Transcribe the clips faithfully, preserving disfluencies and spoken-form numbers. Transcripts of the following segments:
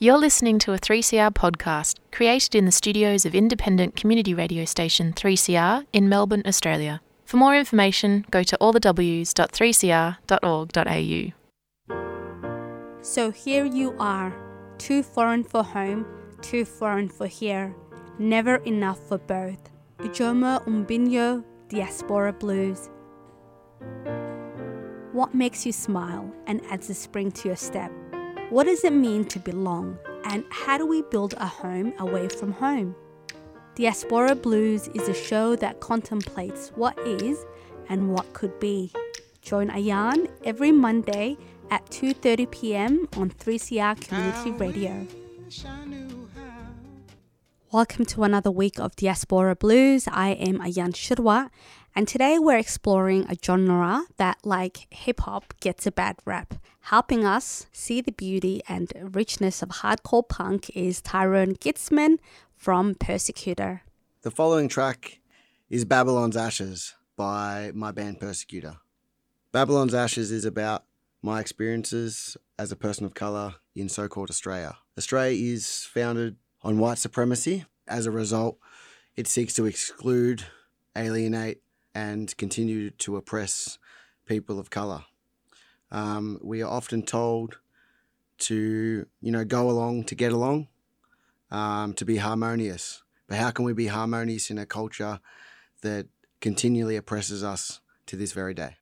You're listening to a three C R podcast created in the studios of independent community radio station three C R in Melbourne, Australia. For more information, go to all the w s dot three c r dot org dot a u. So here you are, too foreign for home, too foreign for here, never enough for both. Ujoma Umbinyo, Diaspora Blues. What makes you smile and adds a spring to your step? What does it mean to belong, and how do we build a home away from home? Diaspora Blues is a show that contemplates what is and what could be. Join Ayan every Monday at two thirty p m on three C R Community Radio. Welcome to another week of Diaspora Blues. I am Ayan Shirwa, and today we're exploring a genre that, like hip-hop, gets a bad rap. Helping us see the beauty and richness of hardcore punk is Tyrone Gitzman from Persecutor. The following track is Babylon's Ashes by my band Persecutor. Babylon's Ashes is about my experiences as a person of colour in so-called Australia. Australia is founded on white supremacy. As a result, it seeks to exclude, alienate, and continue to oppress people of colour. Um, we are often told to, you know, go along to get along, um, to be harmonious. But how can we be harmonious in a culture that continually oppresses us to this very day?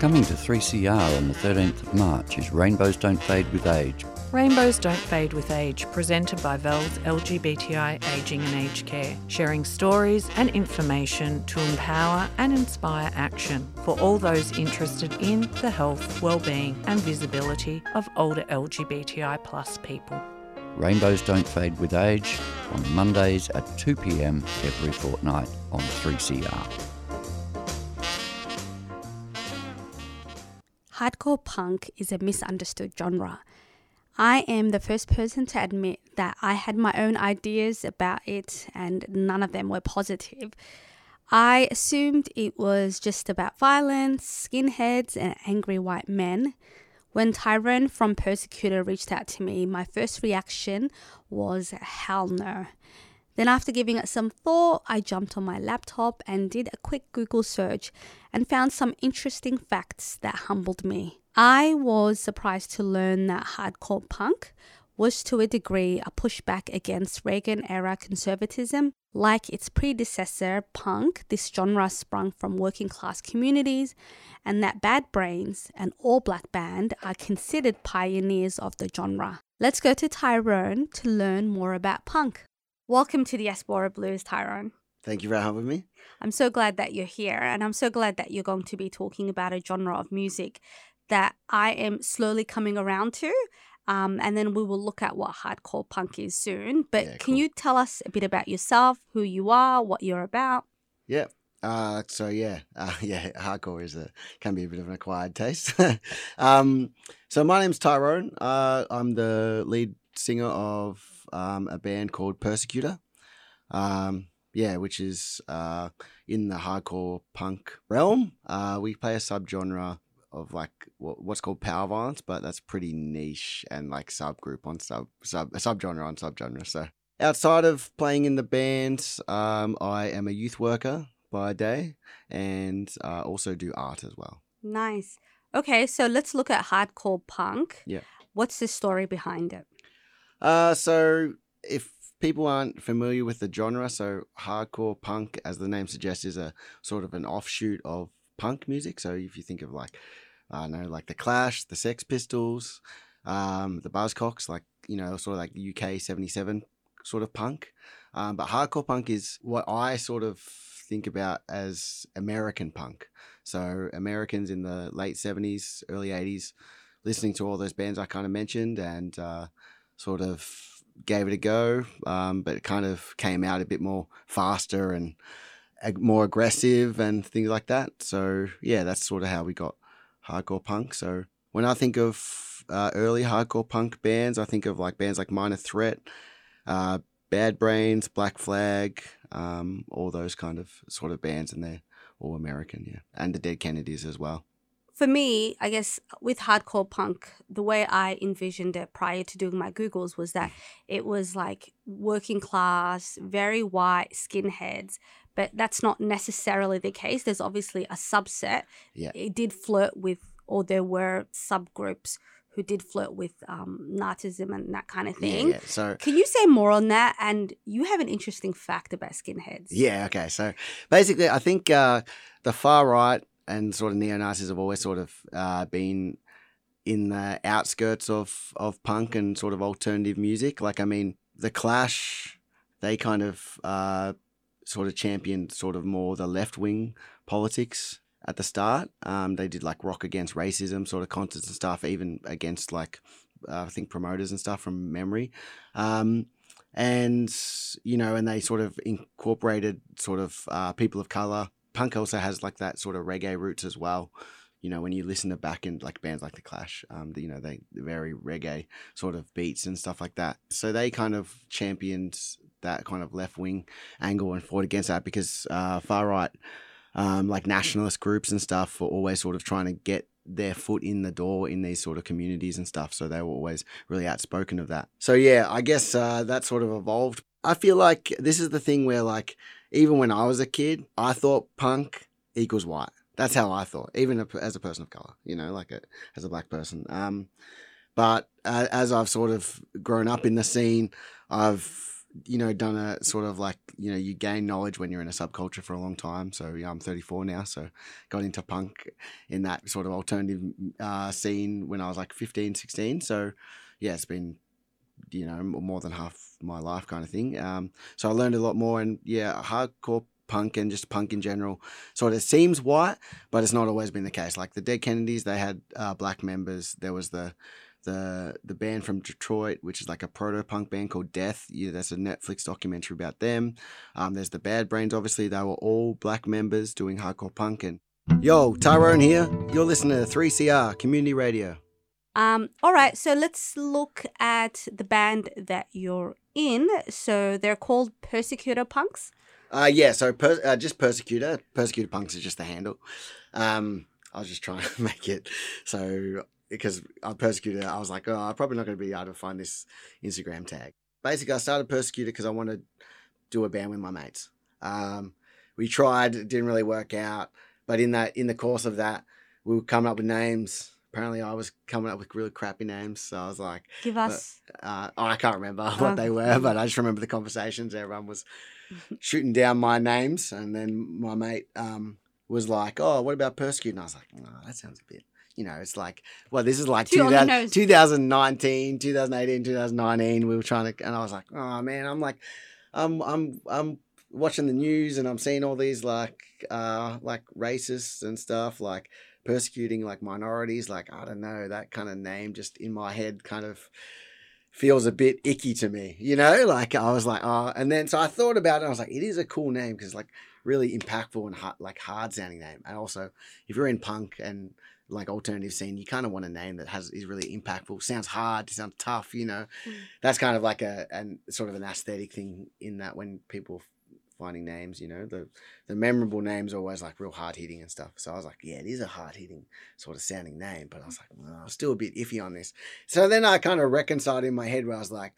Coming to three C R on the thirteenth of March is Rainbows Don't Fade With Age. Rainbows Don't Fade With Age, presented by VELS L G B T I Aging and Age Care, sharing stories and information to empower and inspire action for all those interested in the health, wellbeing and visibility of older L G B T I plus people. Rainbows Don't Fade With Age on Mondays at two p m every fortnight on three C R. Hardcore punk is a misunderstood genre. I am the first person to admit that I had my own ideas about it and none of them were positive. I assumed it was just about violence, skinheads and angry white men. When Tyrone from Persecutor reached out to me, my first reaction was hell no. Then after giving it some thought, I jumped on my laptop and did a quick Google search and found some interesting facts that humbled me. I was surprised to learn that hardcore punk was to a degree a pushback against Reagan-era conservatism. Like its predecessor, punk, this genre sprung from working-class communities, and that Bad Brains, an all-black band, are considered pioneers of the genre. Let's go to Tyrone to learn more about punk. Welcome to the Diaspora Blues, Tyrone. Thank you for having me. I'm so glad that you're here, and I'm so glad that you're going to be talking about a genre of music that I am slowly coming around to Um, and then we will look at what hardcore punk is soon. But yeah, can cool. you tell us a bit about yourself, who you are, what you're about? Yeah. Uh, so, yeah, uh, yeah, hardcore is a, can be a bit of an acquired taste. um, so my name's Tyrone. Uh, I'm the lead singer of um, a band called Persecutor, um, yeah, which is uh, in the hardcore punk realm. Uh, we play a subgenre of like what's called power violence, but that's pretty niche and like subgroup on sub sub subgenre on subgenre. So outside of playing in the band, um, I am a youth worker by day and uh, also do art as well. Nice. Okay, so let's look at hardcore punk. Yeah. What's the story behind it? Uh, so if people aren't familiar with the genre, so hardcore punk, as the name suggests, is a sort of an offshoot of punk music. So if you think of like, I don't know, like The Clash, the Sex Pistols, um, the Buzzcocks, like, you know, sort of like U K seventy-seven sort of punk. Um, but hardcore punk is what I sort of think about as American punk. So Americans in the late seventies, early eighties, listening to all those bands I kind of mentioned and uh, sort of gave it a go, um, but it kind of came out a bit more faster and more aggressive and things like that. So yeah, that's sort of how we got hardcore punk. So when I think of uh, early hardcore punk bands, I think of like bands like Minor Threat, uh, Bad Brains, Black Flag, um, all those kind of sort of bands, and they're all American, yeah. And the Dead Kennedys as well. For me, I guess with hardcore punk, the way I envisioned it prior to doing my Googles was that it was like working class, very white skinheads, but that's not necessarily the case. There's obviously a subset. Yeah. It did flirt with, or there were subgroups who did flirt with um, Nazism and that kind of thing. Yeah, yeah. So, can you say more on that? And you have an interesting fact about skinheads. Yeah, okay. So basically, I think uh, the far right and sort of neo-Nazis have always sort of uh, been in the outskirts of, of punk and sort of alternative music. Like, I mean, The Clash, they kind of uh, sort of championed sort of more the left-wing politics at the start. Um, they did like rock against racism sort of concerts and stuff, even against like, uh, I think promoters and stuff from memory. Um, and, you know, and they sort of incorporated sort of uh, people of colour. Punk also has like that sort of reggae roots as well. You know, when you listen to back in like bands like The Clash, um, you know, they very reggae sort of beats and stuff like that. So they kind of championed that kind of left wing angle and fought against that because uh, far right, um, like nationalist groups and stuff were always sort of trying to get their foot in the door in these sort of communities and stuff. So they were always really outspoken of that. So yeah, I guess uh, that sort of evolved. I feel like this is the thing where like, even when I was a kid, I thought punk equals white. That's how I thought, even as a person of colour, you know, like a, as a black person. Um, but uh, as I've sort of grown up in the scene, I've, you know, done a sort of like, you know, you gain knowledge when you're in a subculture for a long time. So yeah, I'm thirty-four now, so got into punk in that sort of alternative uh, scene when I was like fifteen, sixteen. So yeah, it's been, you know, more than half my life kind of thing. Um, so I learned a lot more, and yeah, hardcore punk and just punk in general sort of seems white, but it's not always been the case. Like the Dead Kennedys, they had uh, black members. There was the the the band from Detroit, which is like a proto-punk band called Death. Yeah, that's a Netflix documentary about them. Um, there's the Bad Brains, obviously. They were all black members doing hardcore punk. And yo, Tyrone here. You're listening to three C R, Community Radio. Um, all right, so let's look at the band that you're in. So they're called Persecutor Punks? Uh, yeah, so per- uh, just Persecutor. Persecutor Punks is just the handle. Um, I was just trying to make it so, because I Persecutor, I was like, oh, I'm probably not going to be able to find this Instagram tag. Basically, I started Persecutor because I wanted to do a band with my mates. Um, we tried, it didn't really work out. But in that, in the course of that, we were coming up with names. Apparently I was coming up with really crappy names, so I was like... Give us... Uh, oh, I can't remember oh. what they were, but I just remember the conversations. Everyone was shooting down my names, and then my mate um, was like, oh, what about Persecute? And I was like, no, oh, that sounds a bit... You know, it's like, well, this is like two thousand, twenty nineteen, twenty eighteen, twenty nineteen. We were trying to... And I was like, oh, man, I'm like... I'm I'm I'm watching the news, and I'm seeing all these, like, uh, like racists and stuff, like... persecuting like minorities, like, I don't know, that kind of name just in my head kind of feels a bit icky to me, you know, like I was like, oh, and then, so I thought about it. I was like, it is a cool name because like really impactful and hard, like hard sounding name. And also if you're in punk and like alternative scene, you kind of want a name that has, is really impactful, sounds hard, sounds tough, you know, mm. that's kind of like a, and sort of an aesthetic thing in that when people finding names, you know, the, the memorable names are always like real hard hitting and stuff. So I was like, yeah, it is a hard hitting sort of sounding name, but I was like, well, I'm still a bit iffy on this. So then I kind of reconciled in my head where I was like,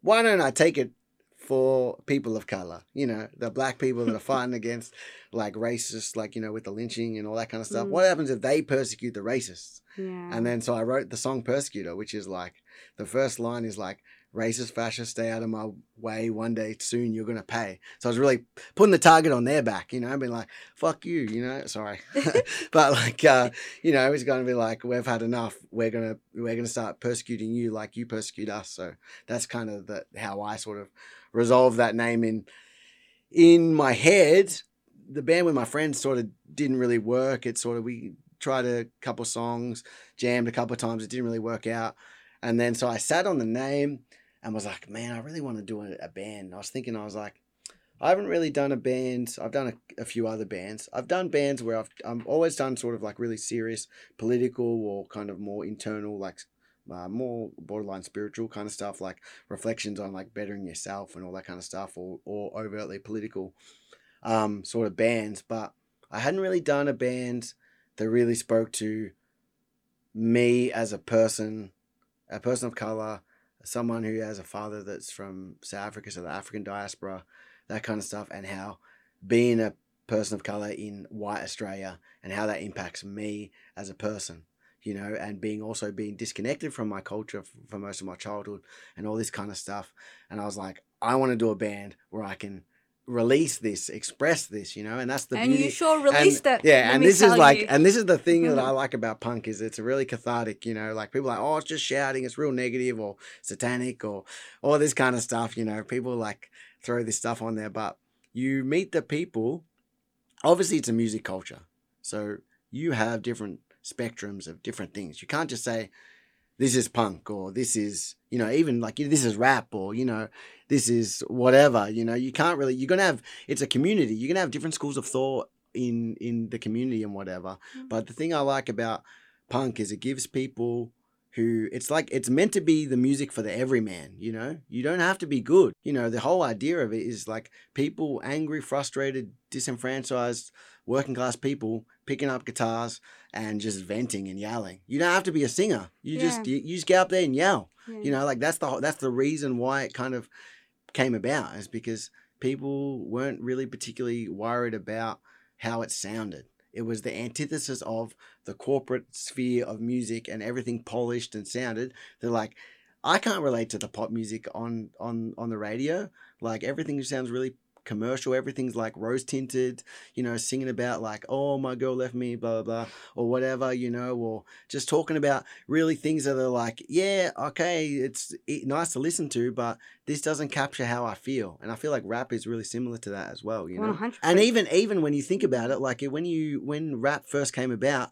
why don't I take it for people of color, you know, the black people that are fighting against like racists, like, you know, with the lynching and all that kind of stuff. Mm. What happens if they persecute the racists? Yeah. And then, so I wrote the song Persecutor, which is like, the first line is like, racist, fascist, stay out of my way. One day soon you're going to pay. So I was really putting the target on their back, you know, I've been like, fuck you, you know, sorry. But like, uh, you know, it's going to be like, we've had enough. We're going to, we're going to start persecuting you like you persecute us. So that's kind of the, how I sort of resolved that name in, in my head. The band with my friends sort of didn't really work. It sort of, we tried a couple songs, jammed a couple of times. It didn't really work out. And then, so I sat on the name and was like, man, I really want to do a, a band. I was thinking, I was like, I haven't really done a band. I've done a, a few other bands. I've done bands where I've I've always done sort of like really serious political or kind of more internal, like uh, more borderline spiritual kind of stuff, like reflections on like bettering yourself and all that kind of stuff, or, or overtly political um, sort of bands. But I hadn't really done a band that really spoke to me as a person, a person of color, someone who has a father that's from South Africa, so the African diaspora, that kind of stuff, and how being a person of colour in white Australia and how that impacts me as a person, you know, and being also being disconnected from my culture for most of my childhood and all this kind of stuff. And I was like, I want to do a band where I can release this, express this, you know, and that's the and beauty. You sure released and, it. Yeah, Let and this is like, you. and this is the thing mm-hmm. that I like about punk is it's really cathartic, you know, like people are like, oh, it's just shouting, it's real negative or satanic or all this kind of stuff, you know, people like throw this stuff on there, but you meet the people. Obviously it's a music culture, so you have different spectrums of different things. You can't just say, this is punk, or this is, you know, even like this is rap, or, you know, this is whatever, you know, you can't really, you're going to have, it's a community. You're going to have different schools of thought in, in the community and whatever. Mm-hmm. But the thing I like about punk is it gives people who, it's like, it's meant to be the music for the everyman, you know, you don't have to be good. You know, the whole idea of it is like people, angry, frustrated, disenfranchised, working class people picking up guitars and just venting and yelling. You don't have to be a singer. You yeah. just, you, you just get up there and yell, yeah. you know, like that's the, that's the reason why it kind of came about, is because people weren't really particularly worried about how it sounded. It was the antithesis of the corporate sphere of music and everything polished and sounded. They're like, I can't relate to the pop music on, on, on the radio. Like everything sounds really commercial. Everything's like rose tinted, you know, singing about like, oh, my girl left me, blah, blah, blah, or whatever, you know, or just talking about really things that are like, yeah, okay, it's nice to listen to, but this doesn't capture how I feel. And I feel like rap is really similar to that as well, you know, one hundred percent. And even, even when you think about it, like when you, when rap first came about,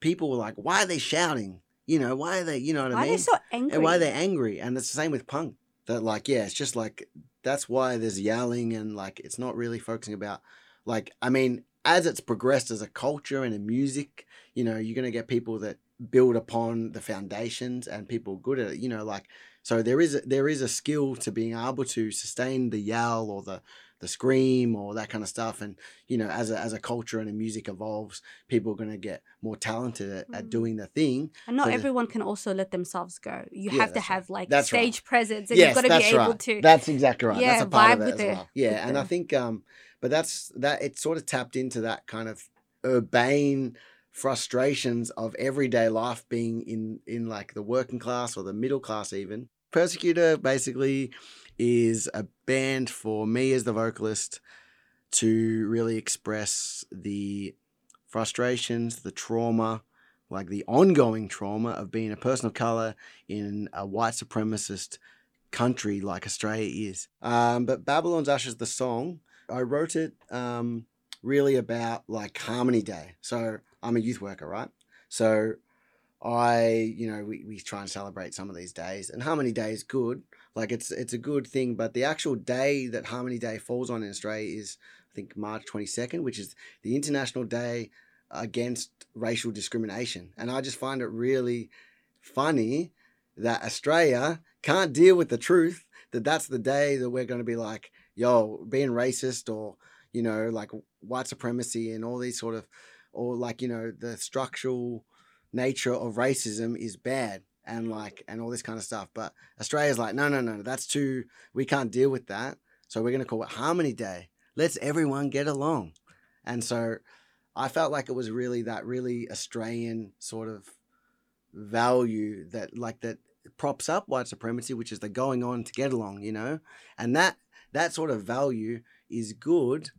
people were like, why are they shouting? You know, why are they, you know what why I mean? Why are they so angry? And why they're angry. And it's the same with punk. That like, yeah, it's just like, that's why there's yelling and like, it's not really focusing about like, I mean, as it's progressed as a culture and a music, you know, you're going to get people that build upon the foundations and people good at it, you know, like, so there is, a, there is a skill to being able to sustain the yell or the, the scream or that kind of stuff. And, you know, as a, as a culture and a music evolves, people are going to get more talented at, mm. at doing the thing. And not everyone the, can also let themselves go. You yeah, have to have right. like that's stage right. presence and yes, you've got to be able right. to. That's exactly right. Yeah, that's a part of it as well. It, yeah. And them. I think, um, but that's, that it sort of tapped into that kind of urbane frustrations of everyday life being in, in like the working class or the middle class even. Persecutor basically is a band for me as the vocalist to really express the frustrations, the trauma, like the ongoing trauma of being a person of color in a white supremacist country like Australia is. Um, but Babylon's Ashes, the song, I wrote it um, really about like Harmony Day. So I'm a youth worker, right? So I, you know, we, we try and celebrate some of these days, and Harmony Day is good. Like it's it's a good thing, but the actual day that Harmony Day falls on in Australia is, I think, March twenty-second, which is the International Day Against Racial Discrimination. And I just find it really funny that Australia can't deal with the truth that that's the day that we're going to be like, yo, being racist or, you know, like white supremacy and all these sort of, or like, you know, the structural nature of racism is bad and like, and all this kind of stuff. But Australia's like, no, no, no, that's too, we can't deal with that. So we're going to call it Harmony Day. Let's everyone get along. And so I felt like it was really that really Australian sort of value that like that props up white supremacy, which is the going on to get along, you know, and that, that sort of value is good.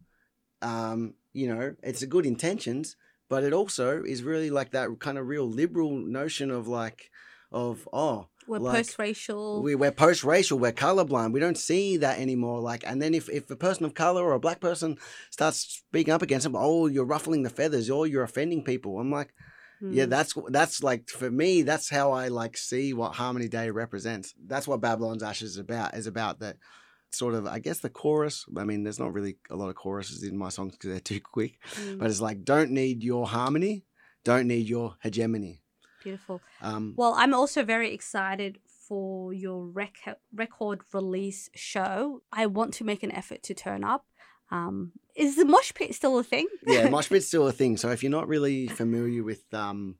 Um, you know, it's a good intentions, but it also is really like that kind of real liberal notion of like, of, oh, we're like, post-racial. We, we're post-racial. We're colorblind. We don't see that anymore. Like, and then if, if a person of color or a black person starts speaking up against them, oh, you're ruffling the feathers, or you're offending people. I'm like, mm. yeah, that's that's like for me. That's how I like see what Harmony Day represents. That's what Babylon's Ashes is about. Is about that sort of, I guess, the chorus. I mean, there's not really a lot of choruses in my songs because they're too quick. Mm. But it's like, don't need your harmony, don't need your hegemony. Beautiful. Um, well, I'm also very excited for your rec- record release show. I want to make an effort to turn up. Um, is the mosh pit still a thing? Yeah, mosh pit's still a thing. So if you're not really familiar with um,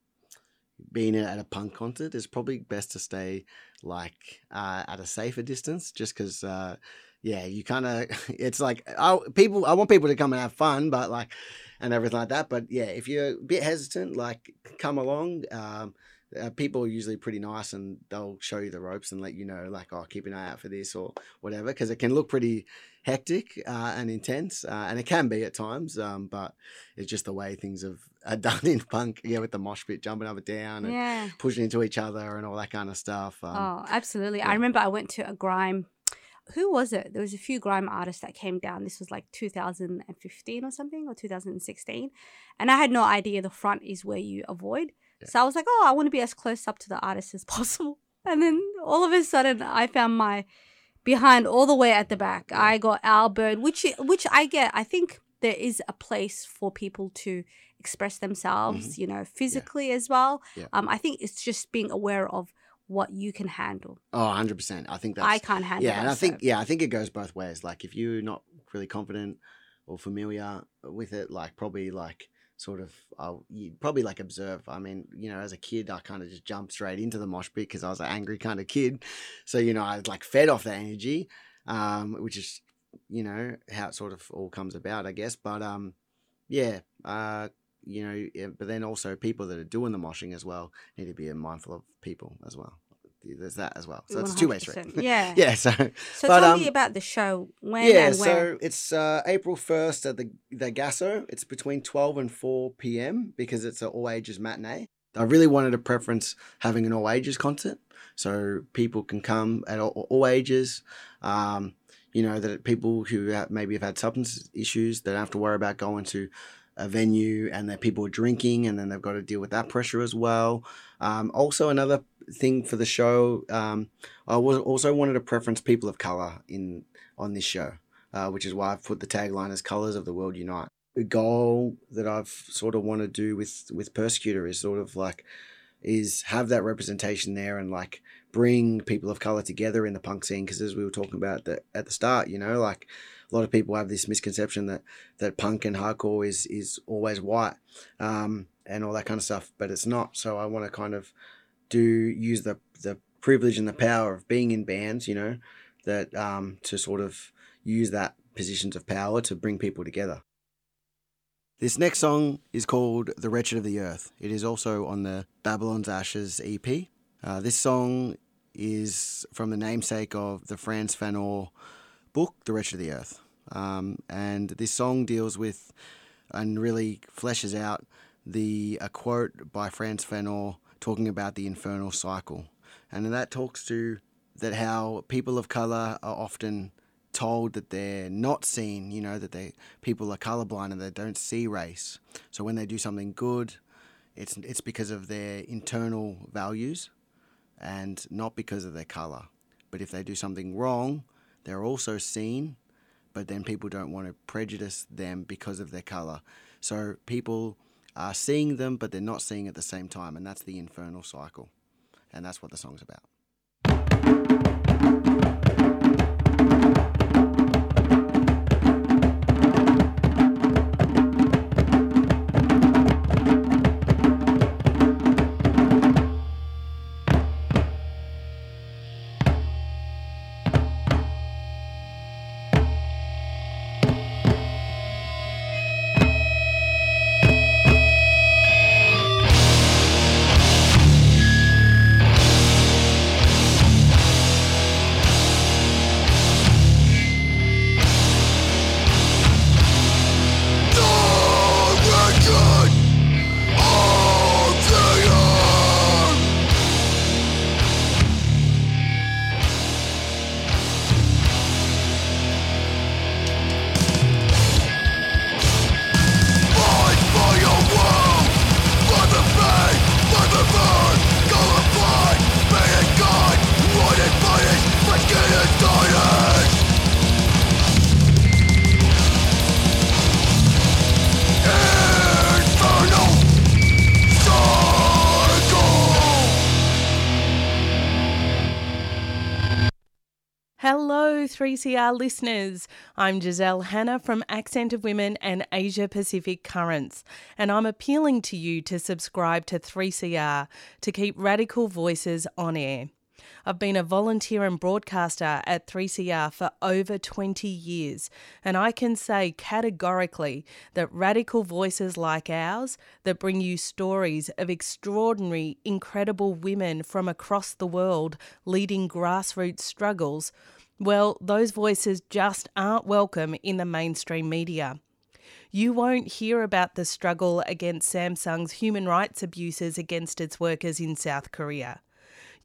being at a punk concert, it's probably best to stay like uh, at a safer distance, just because, uh, yeah, you kind of, it's like, I, people, I want people to come and have fun, but like, and everything like that. But yeah, if you're a bit hesitant, like come along. Um, uh, people are usually pretty nice and they'll show you the ropes and let you know, like, oh, keep an eye out for this or whatever, because it can look pretty hectic uh, and intense, uh, and it can be at times, um, but it's just the way things have are done in punk, yeah, with the mosh pit, jumping up and down and yeah. pushing into each other and all that kind of stuff. Um, oh, absolutely. Yeah. I remember I went to a grime. Who was it? There was a few grime artists that came down. This was like two thousand fifteen or something, or two thousand sixteen. And I had no idea the front is where you avoid. Yeah. So I was like, oh, I want to be as close up to the artist as possible. And then all of a sudden I found my behind all the way at the back. Yeah. I got elbowed, which which I get. I think there is a place for people to express themselves, mm-hmm. you know, physically yeah. as well. Yeah. Um, I think it's just being aware of what you can handle. Oh, one hundred percent. I think that's... I can't handle yeah, it. And I so. think, yeah, I think it goes both ways. Like if you're not really confident or familiar with it, like probably like sort of, uh, you probably like observe. I mean, you know, as a kid, I kind of just jumped straight into the mosh pit because I was an angry kind of kid. So, you know, I like fed off that energy, um, which is, you know, how it sort of all comes about, I guess. But um, yeah, uh, you know, but then also people that are doing the moshing as well need to be mindful of people as well. There's that as well. So one hundred percent. It's a two-way street. Yeah. yeah. So, so but, tell um, me about the show. When yeah, and where? So it's uh, April first at the the Gasso. It's between twelve and four p.m. because it's an all-ages matinee. I really wanted to preference having an all-ages concert so people can come at all, all ages. Um, you know, that people who have, maybe have had substance issues, they don't have to worry about going to a venue and that people are drinking and then they've got to deal with that pressure as well. Um, also another thing for the show, um, I was also wanted to preference people of color in on this show, uh, which is why I've put the tagline as Colors of the World Unite. The goal that I've sort of want to do with, with Persecutor is sort of like, is have that representation there and like bring people of color together in the punk scene. Because as we were talking about the, at the start, you know, like a lot of people have this misconception that, that punk and hardcore is, is always white um, and all that kind of stuff, but it's not. So I want to kind of do use the, the privilege and the power of being in bands, you know, that um, to sort of use that positions of power to bring people together. This next song is called The Wretched of the Earth. It is also on the Babylon's Ashes E P. Uh, this song is from the namesake of the Franz Fanon book, The Wretched of the Earth. Um, and this song deals with and really fleshes out the a quote by Franz Fanon talking about the infernal cycle. And that talks to that how people of colour are often told that they're not seen, you know, that they people are colorblind and they don't see race. So when they do something good, It's it's because of their internal values and not because of their colour. But if they do something wrong, they're also seen, but then people don't want to prejudice them because of their colour. So people are seeing them, but they're not seeing at the same time, and that's the infernal cycle. And that's what the song's about. three C R listeners, I'm Giselle Hanna from Accent of Women and Asia Pacific Currents, and I'm appealing to you to subscribe to three C R to keep radical voices on air. I've been a volunteer and broadcaster at three C R for over twenty years, and I can say categorically that radical voices like ours that bring you stories of extraordinary, incredible women from across the world leading grassroots struggles, well, those voices just aren't welcome in the mainstream media. You won't hear about the struggle against Samsung's human rights abuses against its workers in South Korea.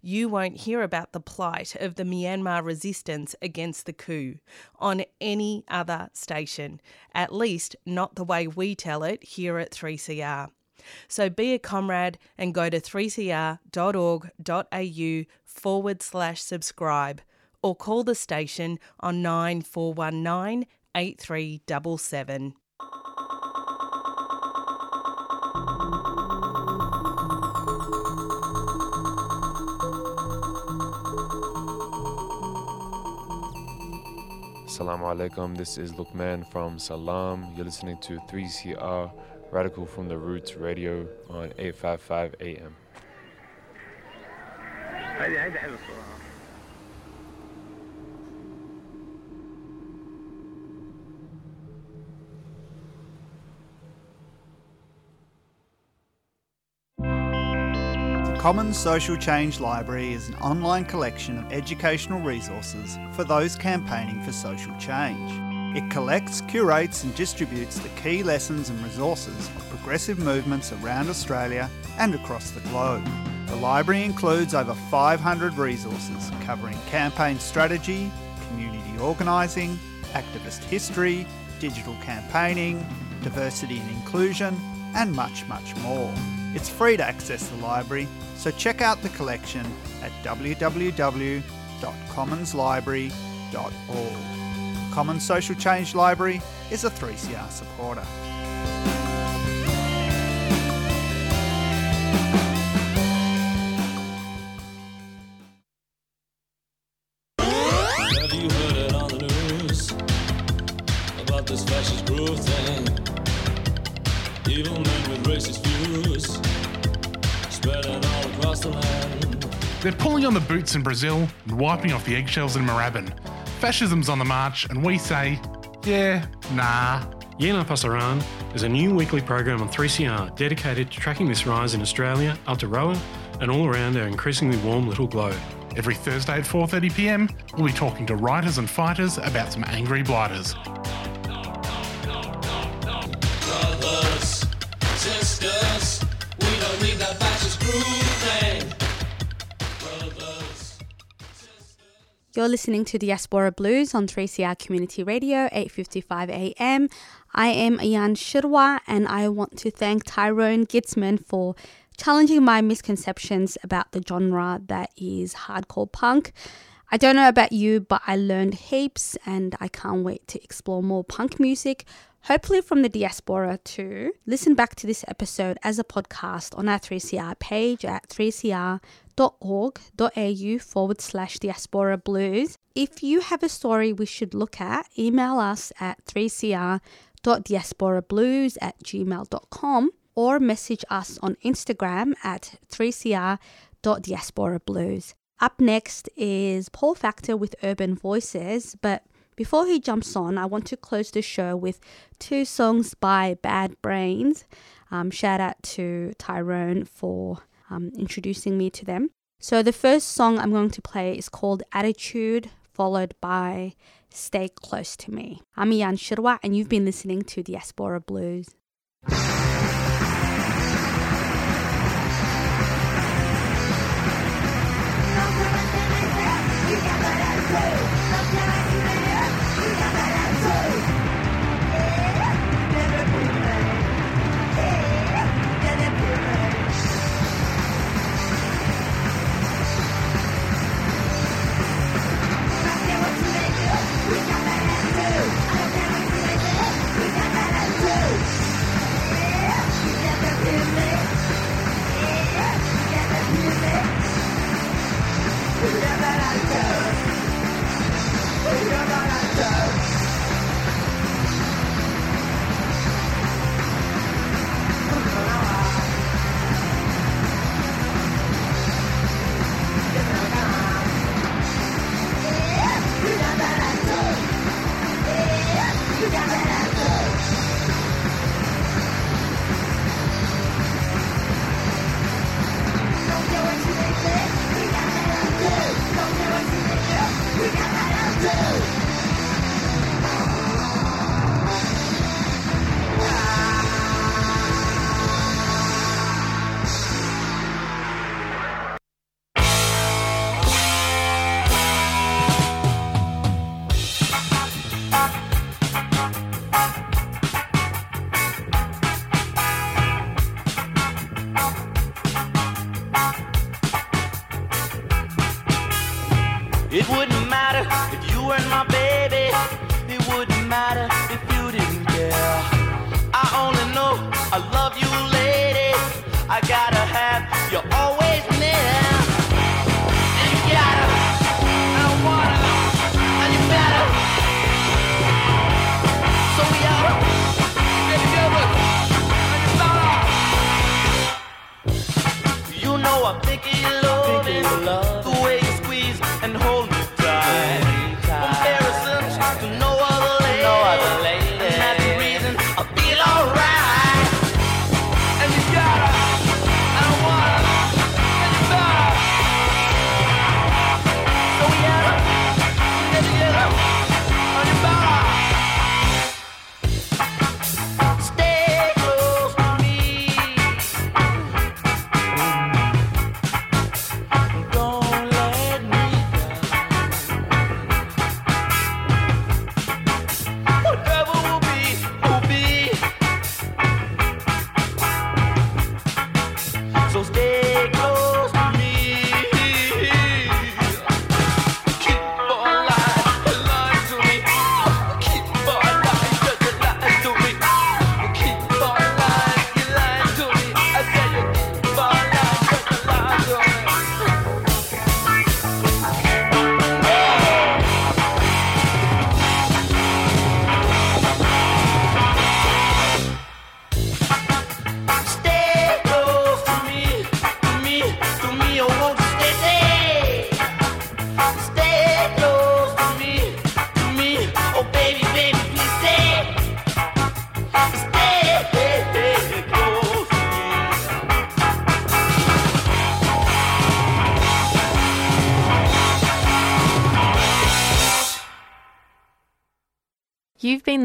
You won't hear about the plight of the Myanmar resistance against the coup on any other station, at least not the way we tell it here at three C R. So be a comrade and go to three c r dot org.au forward slash subscribe. Or call the station on nine four one nine eight three seven seven. Assalamu alaikum, this is Lukman from Salam. You're listening to three C R, Radical from the Roots Radio on eight fifty-five A M. Commons Social Change Library is an online collection of educational resources for those campaigning for social change. It collects, curates and distributes the key lessons and resources of progressive movements around Australia and across the globe. The library includes over five hundred resources covering campaign strategy, community organising, activist history, digital campaigning, diversity and inclusion, and much, much more. It's free to access the library, so check out the collection at w w w dot commons library dot org. Commons Social Change Library is a three C R supporter. Have you heard it on the news about this fascist groove thing? Evil men with racist views, spreading all across the land. They're pulling on the boots in Brazil and wiping off the eggshells in Moorabbin. Fascism's on the march and we say, yeah, nah. Yena Pasaran is a new weekly program on three C R dedicated to tracking this rise in Australia, Aotearoa and all around our increasingly warm little globe. Every Thursday at four thirty p m, we'll be talking to writers and fighters about some angry blighters. Sisters, we don't need that fascist groove thing. Brothers, sisters. You're listening to Diaspora Blues on three C R Community Radio, eight fifty-five a.m. I am Ayan Shirwa, and I want to thank Tyrone Gitzman for challenging my misconceptions about the genre that is hardcore punk. I don't know about you, but I learned heaps, and I can't wait to explore more punk music, hopefully from the diaspora too. Listen back to this episode as a podcast on our three C R page at three c r dot org dot a u forward slash diaspora blues. If you have a story we should look at, email us at three c r dot diaspora blues at gmail dot com or message us on Instagram at three c r dot diaspora blues. Up next is Paul Factor with Urban Voices, but before he jumps on, I want to close the show with two songs by Bad Brains. Um, shout out to Tyrone for Um, introducing me to them. So the first song I'm going to play is called Attitude, followed by Stay Close to Me. I'm Ayan Shirwa, and you've been listening to Diaspora Blues. You've been